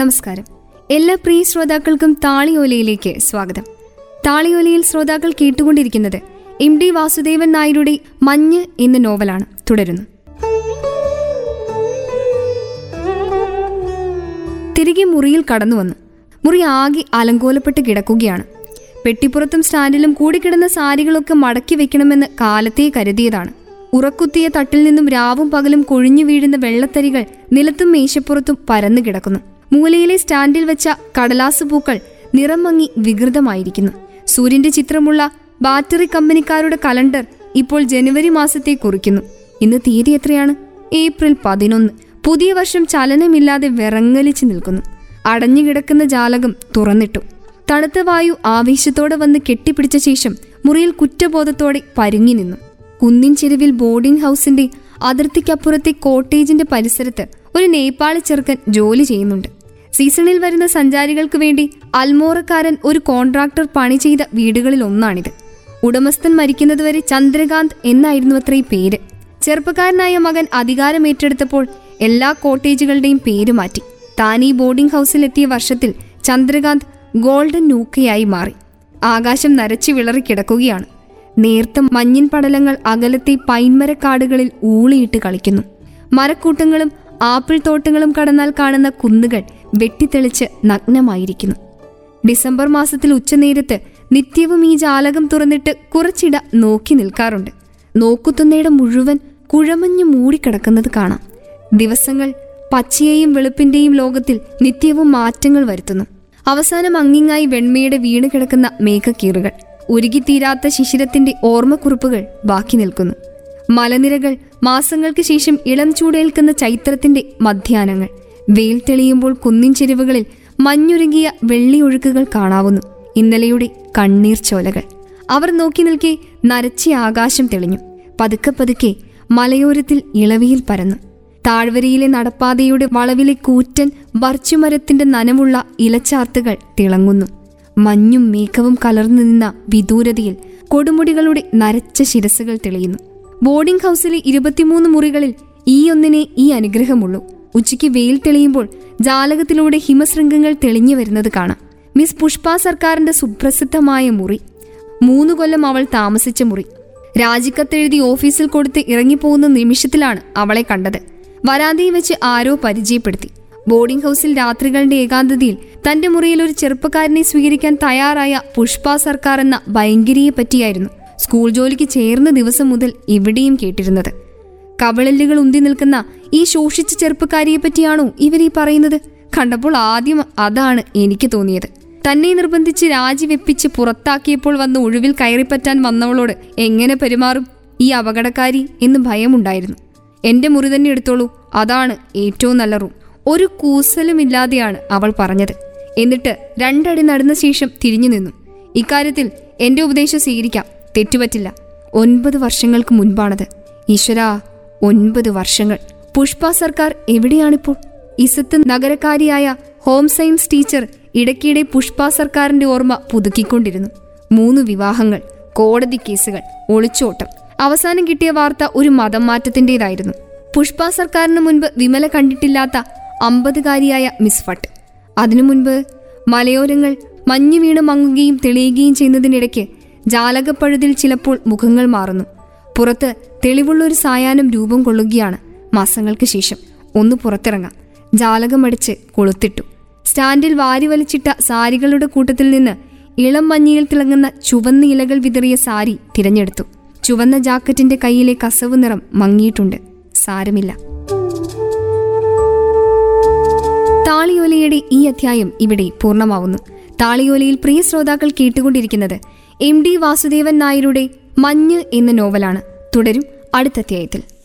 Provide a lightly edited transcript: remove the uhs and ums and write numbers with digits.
നമസ്കാരം. എല്ലാ പ്രിയ ശ്രോതാക്കൾക്കും താളിയോലയിലേക്ക് സ്വാഗതം. താളിയോലയിൽ ശ്രോതാക്കൾ കേട്ടുകൊണ്ടിരിക്കുന്നത് എം ഡി വാസുദേവൻ നായരുടെ മഞ്ഞ് എന്ന നോവലാണ്. തുടരുന്നു. തിരികെ മുറിയിൽ കടന്നു വന്നു. മുറി ആകെ അലങ്കോലപ്പെട്ട് കിടക്കുകയാണ്. പെട്ടിപ്പുറത്തും സ്റ്റാൻഡിലും കൂടിക്കിടന്ന സാരികളൊക്കെ മടക്കി വെക്കണമെന്ന് കാലത്തെ കരുതിയതാണ്. ഉറക്കുത്തിയ തട്ടിൽ നിന്നും രാവും പകലും കൊഴിഞ്ഞു വീഴുന്ന വെള്ളത്തരികൾ നിലത്തും മേശപ്പുറത്തും പരന്നു കിടക്കുന്നു. മൂലയിലെ സ്റ്റാൻഡിൽ വെച്ച കടലാസ് പൂക്കൾ നിറം മങ്ങി വികൃതമായിരിക്കുന്നു. സൂര്യന്റെ ചിത്രമുള്ള ബാറ്ററി കമ്പനിക്കാരുടെ കലണ്ടർ ഇപ്പോൾ ജനുവരി മാസത്തെ കുറിക്കുന്നു. ഇന്ന് തീയതി എത്രയാണ്? ഏപ്രിൽ 11. പുതിയ വർഷം ചലനമില്ലാതെ വിറങ്ങലിച്ചു നിൽക്കുന്നു. അടഞ്ഞുകിടക്കുന്ന ജാലകം തുറന്നിട്ടു. തണുത്ത വായു ആവേശത്തോടെ വന്ന് കെട്ടിപ്പിടിച്ച ശേഷം മുറിയിൽ കുറ്റബോധത്തോടെ പരുങ്ങി നിന്നു. കുന്നിൻ ചെരുവിൽ ബോർഡിംഗ് ഹൗസിന്റെ അതിർത്തിക്കപ്പുറത്തെ കോട്ടേജിന്റെ പരിസരത്ത് ഒരു നേപ്പാളി ചെറുക്കൻ ജോലി ചെയ്യുന്നുണ്ട്. സീസണിൽ വരുന്ന സഞ്ചാരികൾക്ക് വേണ്ടി അൽമോറക്കാരൻ ഒരു കോൺട്രാക്ടർ പണി ചെയ്ത വീടുകളിൽ ഒന്നാണിത്. ഉടമസ്ഥൻ മരിക്കുന്നതുവരെ ചന്ദ്രകാന്ത് എന്നായിരുന്നു അത്രേ പേര്. ചെറുപ്പക്കാരനായ മകൻ അധികാരമേറ്റെടുത്തപ്പോൾ എല്ലാ കോട്ടേജുകളുടെയും പേര് മാറ്റി. താൻ ഈ ബോർഡിംഗ് ഹൗസിലെത്തിയ വർഷത്തിൽ ചന്ദ്രകാന്ത് ഗോൾഡൻ നൂക്കയായി മാറി. ആകാശം നരച്ചു വിളറി കിടക്കുകയാണ്. നേർത്ത മഞ്ഞിൻ പടലങ്ങൾ അകലത്തെ പൈൻമരക്കാടുകളിൽ ഊളിയിട്ട് കളിക്കുന്നു. മരക്കൂട്ടങ്ങളും ആപ്പിൾ തോട്ടങ്ങളും കടന്നാൽ കാണുന്ന കുന്നുകൾ വെട്ടിത്തെളിച്ച് നഗ്നമായിരിക്കുന്നു. ഡിസംബർ മാസത്തിൽ ഉച്ചനേരത്ത് നിത്യവും ഈ ജാലകം തുറന്നിട്ട് കുറച്ചിട നോക്കി നിൽക്കാറുണ്ട്. നോക്കുത്തുന്നയിടം മുഴുവൻ കുഴമഞ്ഞു മൂടിക്കിടക്കുന്നത് കാണാം. ദിവസങ്ങൾ പച്ചയെയും വെളുപ്പിന്റെയും ലോകത്തിൽ നിത്യവും മാറ്റങ്ങൾ വരുത്തുന്നു. അവസാനം അങ്ങിങ്ങായി വെണ്മയുടെ വീണ് കിടക്കുന്ന മേഘക്കീറുകൾ, ഉരുകിത്തീരാത്ത ശിശിരത്തിന്റെ ഓർമ്മക്കുറിപ്പുകൾ ബാക്കി നിൽക്കുന്നു. മലനിരകൾ, മാസങ്ങൾക്ക് ശേഷം ഇളം ചൂടേൽക്കുന്ന ചൈത്രത്തിന്റെ മധ്യാനങ്ങൾ, വെയിൽ തെളിയുമ്പോൾ കുന്നിൻ ചെരുവുകളിൽ മഞ്ഞുരുങ്ങിയ വെള്ളിയൊഴുക്കുകൾ കാണാവുന്നു. ഇന്നലെയുടെ കണ്ണീർ ചോലകൾ. അവർ നോക്കി നിൽക്കെ നരച്ച ആകാശം തെളിഞ്ഞു. പതുക്കെ പതുക്കെ മലയോരത്തിൽ ഇളവിയിൽ പരന്നു. താഴ്വരയിലെ നടപ്പാതയുടെ വളവിലെ കൂറ്റൻ ബർച്ചുമരത്തിന്റെ നനവുള്ള ഇലച്ചാർത്തുകൾ തിളങ്ങുന്നു. മഞ്ഞും മേഘവും കലർന്നു നിന്ന വിദൂരതയിൽ കൊടുമുടികളുടെ നരച്ച ശിരസുകൾ തെളിയുന്നു. ബോർഡിംഗ് ഹൗസിലെ 23 മുറികളിൽ ഈ ഒന്നിനെ ഈ അനുഗ്രഹമുള്ളൂ. ഉച്ചയ്ക്ക് വെയിൽ തെളിയുമ്പോൾ ജാലകത്തിലൂടെ ഹിമശൃംഗങ്ങൾ തെളിഞ്ഞു വരുന്നത് കാണാം. മിസ് പുഷ്പ സർക്കാരിന്റെ സുപ്രസിദ്ധമായ മുറി, 3 കൊല്ലം അവൾ താമസിച്ച മുറി. രാജിക്കത്തെഴുതി ഓഫീസിൽ കൊടുത്ത് ഇറങ്ങിപ്പോകുന്ന നിമിഷത്തിലാണ് അവളെ കണ്ടത്. വരാന്തയിൽ വെച്ച് ആരോ പരിചയപ്പെടുത്തി. ബോർഡിംഗ് ഹൗസിൽ രാത്രികളുടെ ഏകാന്തതയിൽ തന്റെ മുറിയിൽ ഒരു ചെറുപ്പക്കാരനെ സ്വീകരിക്കാൻ തയ്യാറായ പുഷ്പ സർക്കാർ എന്ന ഭയങ്കരിയെ പറ്റിയായിരുന്നു സ്കൂൾ ജോലിക്ക് ചേർന്ന ദിവസം മുതൽ ഇവിടെയും കേട്ടിരുന്നത്. കവളല്ലുകൾ ഉന്തി നിൽക്കുന്ന ഈ ശോഷിച്ച ചെറുപ്പക്കാരിയെ പറ്റിയാണോ ഇവരീ പറയുന്നത്? കണ്ടപ്പോൾ ആദ്യം അതാണ് എനിക്ക് തോന്നിയത്. തന്നെ നിർബന്ധിച്ച് രാജിവെപ്പിച്ച് പുറത്താക്കിയപ്പോൾ വന്ന് ഒഴിവിൽ കയറിപ്പറ്റാൻ വന്നവളോട് എങ്ങനെ പെരുമാറും ഈ അപകടക്കാരി എന്ന് ഭയമുണ്ടായിരുന്നു. എന്റെ മുറി തന്നെ എടുത്തോളൂ, അതാണ് ഏറ്റവും നല്ല റൂം, ഒരു കൂസലുമില്ലാതെയാണ് അവൾ പറഞ്ഞത്. എന്നിട്ട് 2 അടി നടന്ന ശേഷം തിരിഞ്ഞു നിന്നു. ഇക്കാര്യത്തിൽ എന്റെ ഉപദേശം സ്വീകരിക്കാം, തെറ്റുപറ്റില്ല. 9 വർഷങ്ങൾക്ക് മുൻപാണത്. ഈശ്വരാ, 9 വർഷങ്ങൾ. പുഷ്പ സർക്കാർ എവിടെയാണിപ്പോൾ? ഇസത്ത് നഗരക്കാരിയായ ഹോം സയൻസ് ടീച്ചർ ഇടയ്ക്കിടെ പുഷ്പ സർക്കാരിന്റെ ഓർമ്മ പുതുക്കിക്കൊണ്ടിരുന്നു. 3 വിവാഹങ്ങൾ, കോടതി കേസുകൾ, ഒളിച്ചോട്ടം. അവസാനം കിട്ടിയ വാർത്ത ഒരു മതം മാറ്റത്തിൻ്റെതായിരുന്നു. പുഷ്പ സർക്കാരിന് മുൻപ് വിമല കണ്ടിട്ടില്ലാത്ത 50-കാരിയായ മിസ് ഫട്ട്. അതിനു മുൻപ് മലയോരങ്ങൾ മഞ്ഞു വീണ് മങ്ങുകയും തെളിയുകയും ചെയ്യുന്നതിനിടയ്ക്ക് ജാലകപ്പഴുതിൽ ചിലപ്പോൾ മുഖങ്ങൾ മാറുന്നു. പുറത്ത് തെളിവുള്ളൊരു സായാഹ്നം രൂപം കൊള്ളുകയാണ്. മാസങ്ങൾക്ക് ശേഷം ഒന്ന് പുറത്തിറങ്ങാം. ജാലകമടിച്ച് കൊളുത്തിട്ടു. സ്റ്റാൻഡിൽ വാരി വലിച്ചിട്ട സാരികളുടെ കൂട്ടത്തിൽ നിന്ന് ഇളം മഞ്ഞയിൽ തിളങ്ങുന്ന ചുവന്ന ഇലകൾ വിതറിയ സാരി തിരഞ്ഞെടുത്തു. ചുവന്ന ജാക്കറ്റിന്റെ കയ്യിലെ കസവ് നിറം മങ്ങിയിട്ടുണ്ട്. സാരമില്ല. താളിയോലയുടെ ഈ അധ്യായം ഇവിടെ പൂർണ്ണമാവുന്നു. താളിയോലയിൽ പ്രിയ ശ്രോതാക്കൾ കേട്ടുകൊണ്ടിരിക്കുന്നത് എം ഡി വാസുദേവൻ നായരുടെ മഞ്ഞ് എന്ന നോവലാണ്. തുടരും അടുത്ത അധ്യായത്തിൽ.